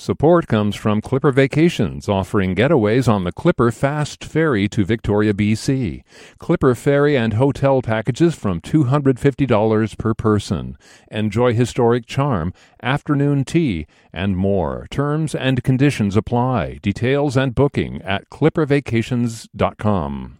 Support comes from Clipper Vacations, offering getaways on the Clipper Fast Ferry to Victoria, BC. Clipper Ferry and hotel packages from $250 per person. Enjoy historic charm, afternoon tea, and more. Terms and conditions apply. Details and booking at clippervacations.com.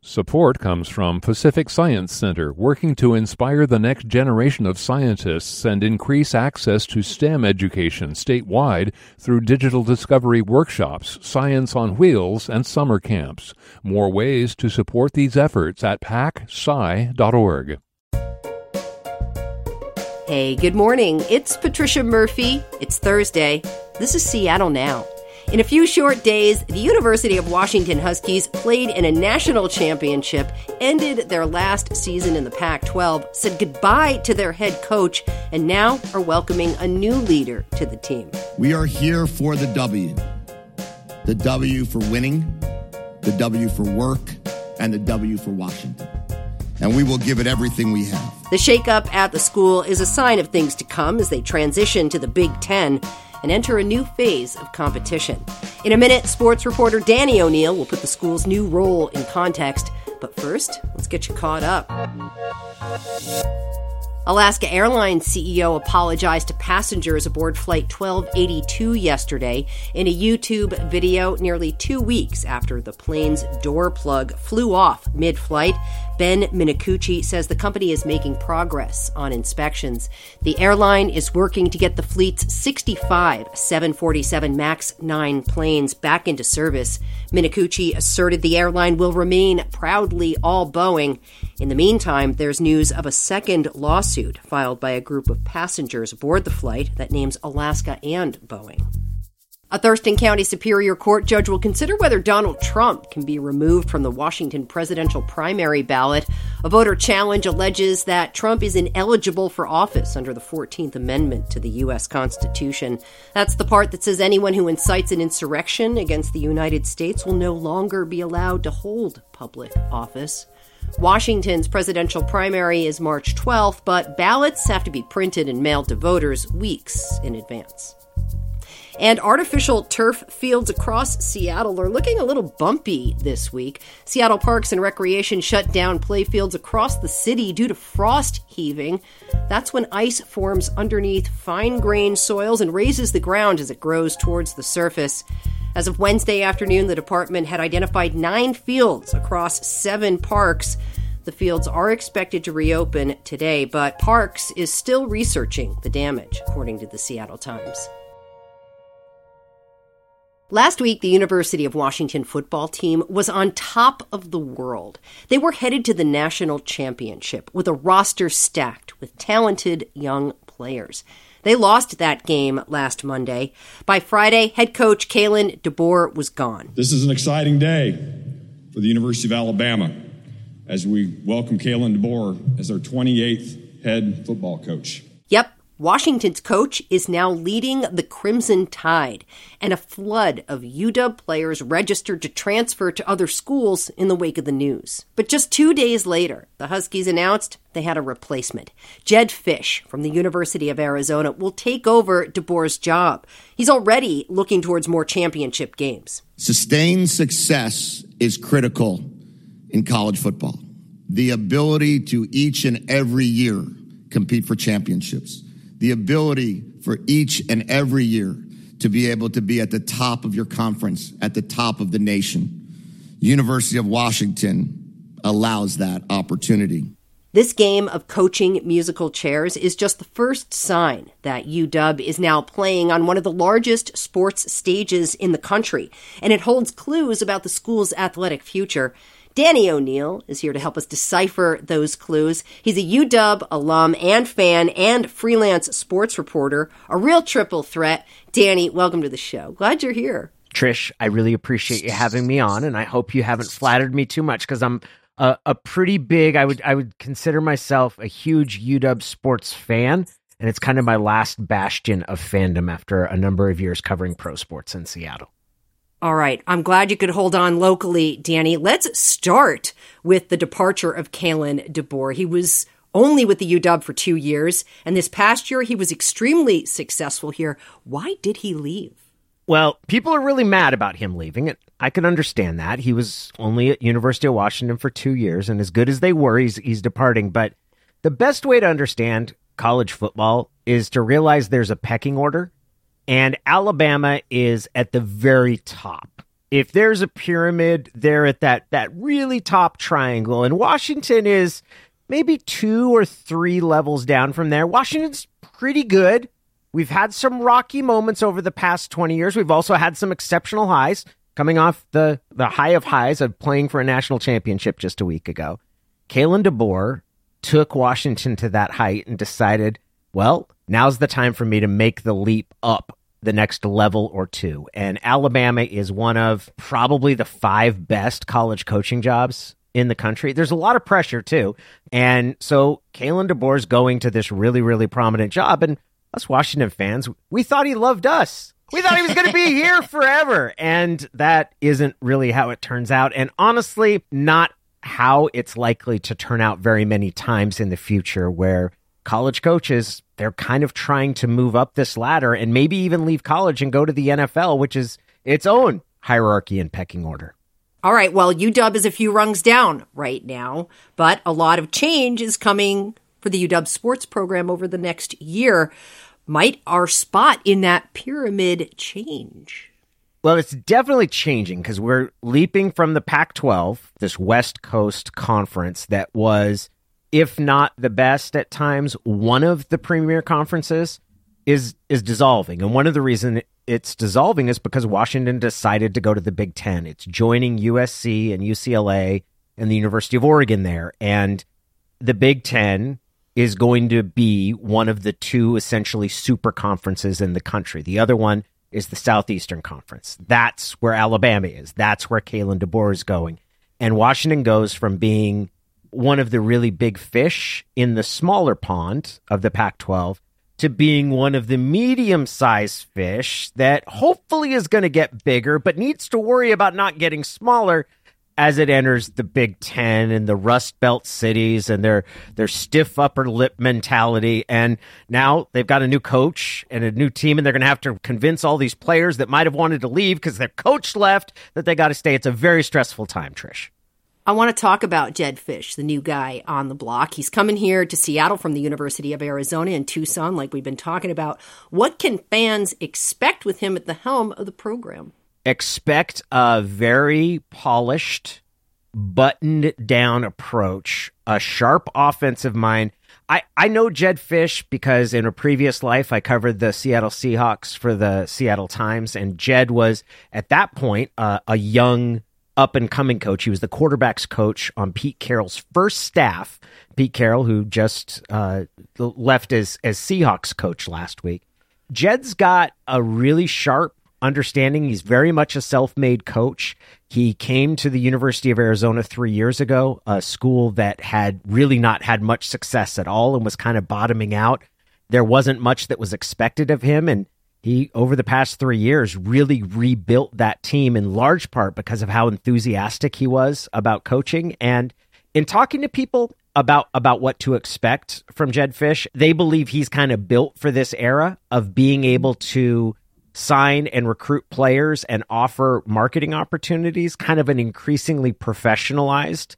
Support comes from Pacific Science Center, working to inspire the next generation of scientists and increase access to STEM education statewide through digital discovery workshops, science on wheels, and summer camps. More ways to support these efforts at PACSci.org. Hey, good morning. It's Patricia Murphy. It's Thursday. This is Seattle Now. In a few short days, the University of Washington Huskies played in a national championship, ended their last season in the Pac-12, said goodbye to their head coach, and now are welcoming a new leader to the team. We are here for the W. The W for winning, the W for work, and the W for Washington. And we will give it everything we have. The shakeup at the school is a sign of things to come as they transition to the Big Ten and enter a new phase of competition. In a minute, sports reporter Danny O'Neil will put the school's new role in context. But first, let's get you caught up. Alaska Airlines CEO apologized to passengers aboard Flight 1282 yesterday in a YouTube video nearly 2 weeks after the plane's door plug flew off mid-flight. Ben Minicucci says the company is making progress on inspections. The airline is working to get the fleet's 65 747 MAX 9 planes back into service. Minicucci asserted the airline will remain proudly all Boeing. In the meantime, there's news of a second lawsuit filed by a group of passengers aboard the flight that names Alaska and Boeing. A Thurston County Superior Court judge will consider whether Donald Trump can be removed from the Washington presidential primary ballot. A voter challenge alleges that Trump is ineligible for office under the 14th Amendment to the U.S. Constitution. That's the part that says anyone who incites an insurrection against the United States will no longer be allowed to hold public office. Washington's presidential primary is March 12th, but ballots have to be printed and mailed to voters weeks in advance. And artificial turf fields across Seattle are looking a little bumpy this week. Seattle Parks and Recreation shut down play fields across the city due to frost heaving. That's when ice forms underneath fine-grained soils and raises the ground as it grows towards the surface. As of Wednesday afternoon, the department had identified 9 fields across 7 parks. The fields are expected to reopen today, but Parks is still researching the damage, according to the Seattle Times. Last week, the University of Washington football team was on top of the world. They were headed to the national championship with a roster stacked with talented young players. They lost that game last Monday. By Friday, head coach Kalen DeBoer was gone. This is an exciting day for the University of Alabama as we welcome Kalen DeBoer as their 28th head football coach. Yep. Washington's coach is now leading the Crimson Tide, and a flood of UW players registered to transfer to other schools in the wake of the news. But just 2 days later, the Huskies announced they had a replacement. Jedd Fisch from the University of Arizona will take over DeBoer's job. He's already looking towards more championship games. Sustained success is critical in college football. The ability to each and every year compete for championships. The ability for each and every year to be able to be at the top of your conference, at the top of the nation. University of Washington allows that opportunity. This game of coaching musical chairs is just the first sign that UW is now playing on one of the largest sports stages in the country, and it holds clues about the school's athletic future. Danny O'Neil is here to help us decipher those clues. He's a UW alum and fan and freelance sports reporter, a real triple threat. Danny, welcome to the show. Glad you're here. Trish, I really appreciate you having me on, and I hope you haven't flattered me too much because I'm a pretty big, I would consider myself a huge UW sports fan, and it's kind of my last bastion of fandom after a number of years covering pro sports in Seattle. All right. I'm glad you could hold on locally, Danny. Let's start with the departure of Kalen DeBoer. He was only with the UW for 2 years, and this past year he was extremely successful here. Why did he leave? Well, people are really mad about him leaving. I can understand that. He was only at University of Washington for 2 years, and as good as they were, he's departing. But the best way to understand college football is to realize there's a pecking order, and Alabama is at the very top. If there's a pyramid, they're at that really top triangle, and Washington is maybe 2 or 3 levels down from there. Washington's pretty good. We've had some rocky moments over the past 20 years. We've also had some exceptional highs, coming off the high of highs of playing for a national championship just a week ago. Kalen DeBoer took Washington to that height and decided, well, now's the time for me to make the leap up the next level or two. And Alabama is one of probably the 5 best college coaching jobs in the country. There's a lot of pressure, too. And so Kalen DeBoer's going to this really, really prominent job. And us Washington fans, we thought he loved us. We thought he was going to be here forever. And that isn't really how it turns out. And honestly, not how it's likely to turn out very many times in the future, where college coaches, they're kind of trying to move up this ladder and maybe even leave college and go to the NFL, which is its own hierarchy and pecking order. All right. Well, UW is a few rungs down right now, but a lot of change is coming for the UW sports program over the next year. Might our spot in that pyramid change? Well, it's definitely changing because we're leaping from the Pac-12, this West Coast conference that was, if not the best at times, one of the premier conferences, is dissolving. And one of the reasons it's dissolving is because Washington decided to go to the Big Ten. It's joining USC and UCLA and the University of Oregon there. And the Big Ten is going to be one of the 2 essentially super conferences in the country. The other one is the Southeastern Conference. That's where Alabama is. That's where Kalen DeBoer is going. And Washington goes from being one of the really big fish in the smaller pond of the Pac-12 to being one of the medium-sized fish that hopefully is going to get bigger, but needs to worry about not getting smaller as it enters the Big Ten and the Rust Belt cities and their stiff upper lip mentality. And now they've got a new coach and a new team, and they're going to have to convince all these players that might have wanted to leave because their coach left that they got to stay. It's a very stressful time, Trish. I want to talk about Jedd Fisch, the new guy on the block. He's coming here to Seattle from the University of Arizona in Tucson, like we've been talking about. What can fans expect with him at the helm of the program? Expect a very polished, buttoned-down approach, a sharp offensive mind. I know Jedd Fisch because in a previous life, I covered the Seattle Seahawks for the Seattle Times, and Jedd was, at that point, a young up-and-coming coach. He was the quarterbacks coach on Pete Carroll's first staff, Pete Carroll, who just left as Seahawks coach last week. Jed's got a really sharp understanding. He's very much a self-made coach. He came to the University of Arizona 3 years ago, a school that had really not had much success at all and was kind of bottoming out. There wasn't much that was expected of him, and he, over the past 3 years, really rebuilt that team in large part because of how enthusiastic he was about coaching. And in talking to people about what to expect from Jedd Fisch, they believe he's kind of built for this era of being able to sign and recruit players and offer marketing opportunities, kind of an increasingly professionalized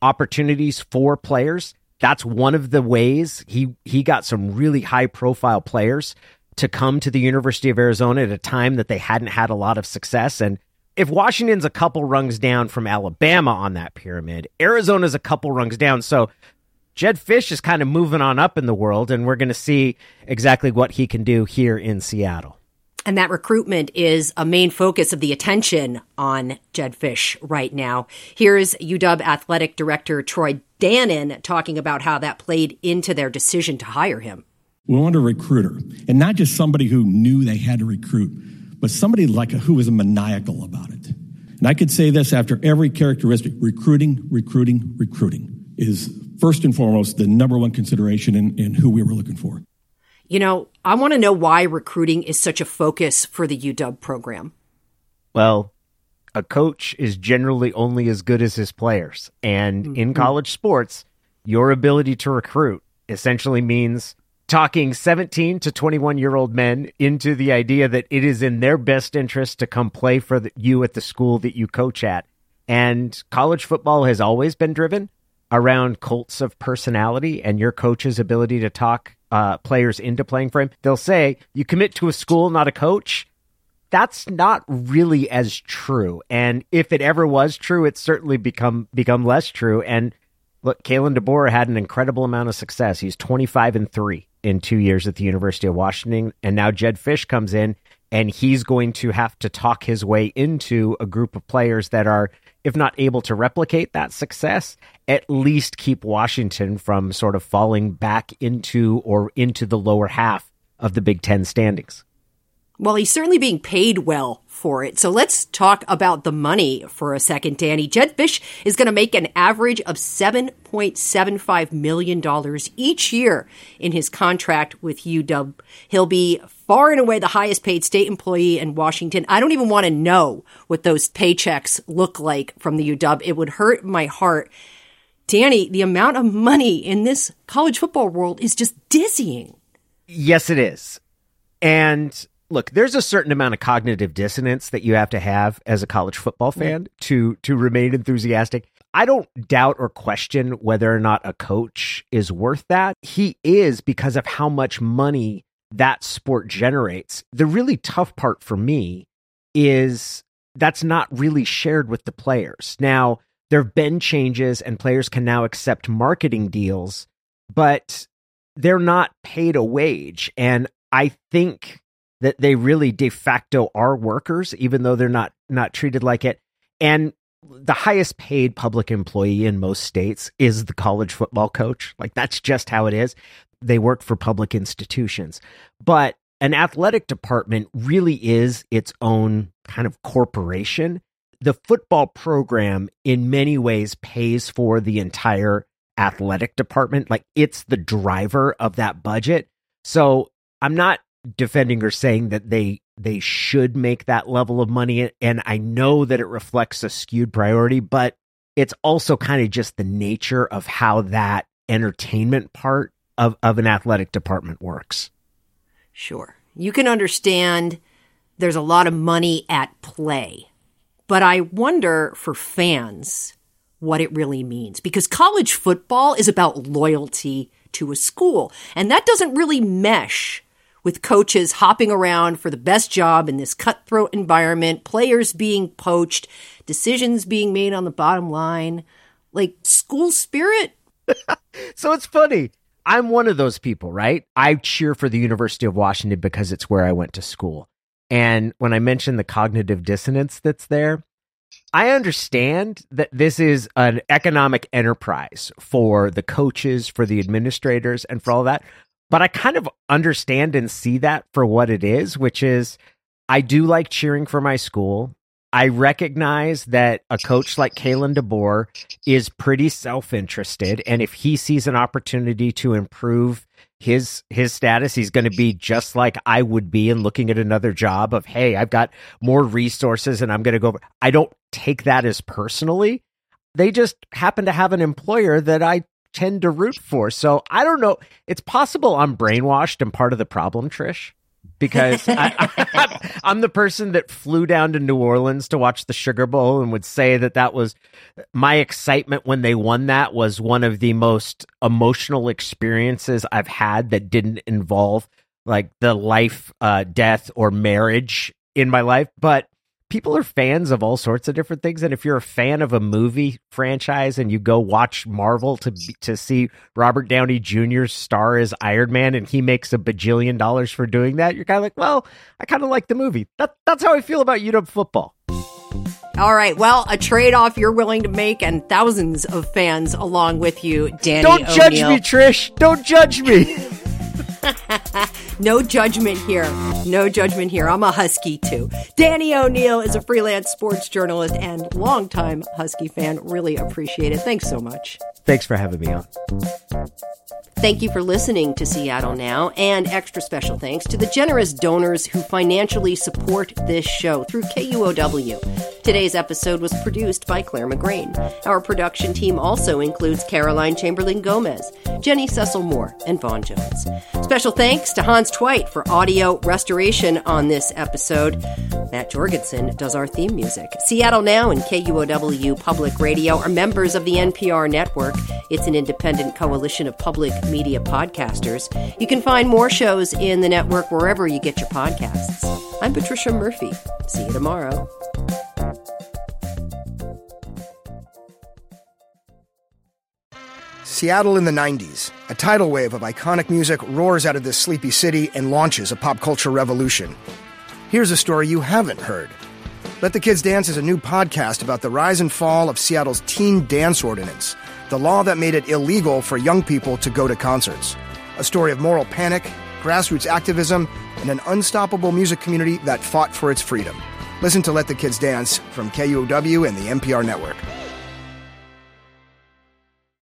opportunities for players. That's one of the ways he got some really high-profile players to come to the University of Arizona at a time that they hadn't had a lot of success. And if Washington's a couple rungs down from Alabama on that pyramid, Arizona's a couple rungs down. So Jedd Fisch is kind of moving on up in the world, and we're going to see exactly what he can do here in Seattle. And that recruitment is a main focus of the attention on Jedd Fisch right now. Here's UW Athletic Director Troy Dannen talking about how that played into their decision to hire him. We wanted a recruiter, and not just somebody who knew they had to recruit, but somebody who was maniacal about it. And I could say this after every characteristic: recruiting is first and foremost the number one consideration in who we were looking for. You know, I want to know why recruiting is such a focus for the UW program. Well, a coach is generally only as good as his players. And in college sports, your ability to recruit essentially means talking 17 to 21-year-old men into the idea that it is in their best interest to come play for you at the school that you coach at. And college football has always been driven around cults of personality and your coach's ability to talk players into playing for him. They'll say, you commit to a school, not a coach. That's not really as true. And if it ever was true, it's certainly become less true. And look, Kalen DeBoer had an incredible amount of success. He's 25-3. In 2 years at the University of Washington. And now Jedd Fisch comes in, and he's going to have to talk his way into a group of players that are, if not able to replicate that success, at least keep Washington from sort of falling back into the lower half of the Big Ten standings. Well, he's certainly being paid well for it. So let's talk about the money for a second, Danny. Jedd Fisch is going to make an average of $7.75 million each year in his contract with UW. He'll be far and away the highest paid state employee in Washington. I don't even want to know what those paychecks look like from the UW. It would hurt my heart. Danny, the amount of money in this college football world is just dizzying. Yes, it is. And look, there's a certain amount of cognitive dissonance that you have to have as a college football fan to remain enthusiastic. I don't doubt or question whether or not a coach is worth that. He is, because of how much money that sport generates. The really tough part for me is that's not really shared with the players. Now, there have been changes and players can now accept marketing deals, but they're not paid a wage. And I think that they really de facto are workers, even though they're not treated like it. And the highest paid public employee in most states is the college football coach. Like, that's just how it is. They work for public institutions. But an athletic department really is its own kind of corporation. The football program in many ways pays for the entire athletic department. Like, it's the driver of that budget. So I'm not defending or saying that they should make that level of money. And I know that it reflects a skewed priority, but it's also kind of just the nature of how that entertainment part of an athletic department works. Sure. You can understand there's a lot of money at play, but I wonder for fans what it really means, because college football is about loyalty to a school, and that doesn't really mesh with coaches hopping around for the best job in this cutthroat environment, players being poached, decisions being made on the bottom line, like school spirit. So it's funny. I'm one of those people, right? I cheer for the University of Washington because it's where I went to school. And when I mentioned the cognitive dissonance that's there, I understand that this is an economic enterprise for the coaches, for the administrators, and for all that. But I kind of understand and see that for what it is, which is I do like cheering for my school. I recognize that a coach like Kalen DeBoer is pretty self-interested. And if he sees an opportunity to improve his status, he's going to be just like I would be in looking at another job of, hey, I've got more resources and I'm going to go. I don't take that as personally. They just happen to have an employer that I tend to root for. So I don't know. It's possible I'm brainwashed and part of the problem, Trish, because I'm the person that flew down to New Orleans to watch the Sugar Bowl and would say that was my excitement when they won. That was one of the most emotional experiences I've had that didn't involve like the life, death, or marriage in my life. But people are fans of all sorts of different things. And if you're a fan of a movie franchise and you go watch Marvel to see Robert Downey Jr. star as Iron Man, and he makes $1 bajillion for doing that, you're kind of like, well, I kind of like the movie. That's how I feel about UW football. All right. Well, a trade-off you're willing to make, and thousands of fans along with you, Danny O'Neil. Don't judge me, Trish. Don't judge me. No judgment here. No judgment here. I'm a Husky, too. Danny O'Neil is a freelance sports journalist and longtime Husky fan. Really appreciate it. Thanks so much. Thanks for having me on. Thank you for listening to Seattle Now, and extra special thanks to the generous donors who financially support this show through KUOW. Today's episode was produced by Claire McGrain. Our production team also includes Caroline Chamberlain-Gomez, Jenny Cecil Moore, and Vaughn Jones. Special thanks to Hans Tweit for audio restoration on this episode. Matt Jorgensen does our theme music. Seattle Now and KUOW Public Radio are members of the NPR Network. It's an independent coalition of public media podcasters. You can find more shows in the network wherever you get your podcasts. I'm Patricia Murphy. See you tomorrow. Seattle in the 90s. A tidal wave of iconic music roars out of this sleepy city and launches a pop culture revolution. Here's a story you haven't heard. Let the Kids Dance is a new podcast about the rise and fall of Seattle's teen dance ordinance, the law that made it illegal for young people to go to concerts. A story of moral panic, grassroots activism, and an unstoppable music community that fought for its freedom. Listen to Let the Kids Dance from KUOW and the NPR Network.